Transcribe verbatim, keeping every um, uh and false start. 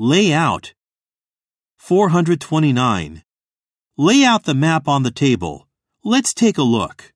Lay out. four twenty-nine. Lay out the map on the table. Let's take a look.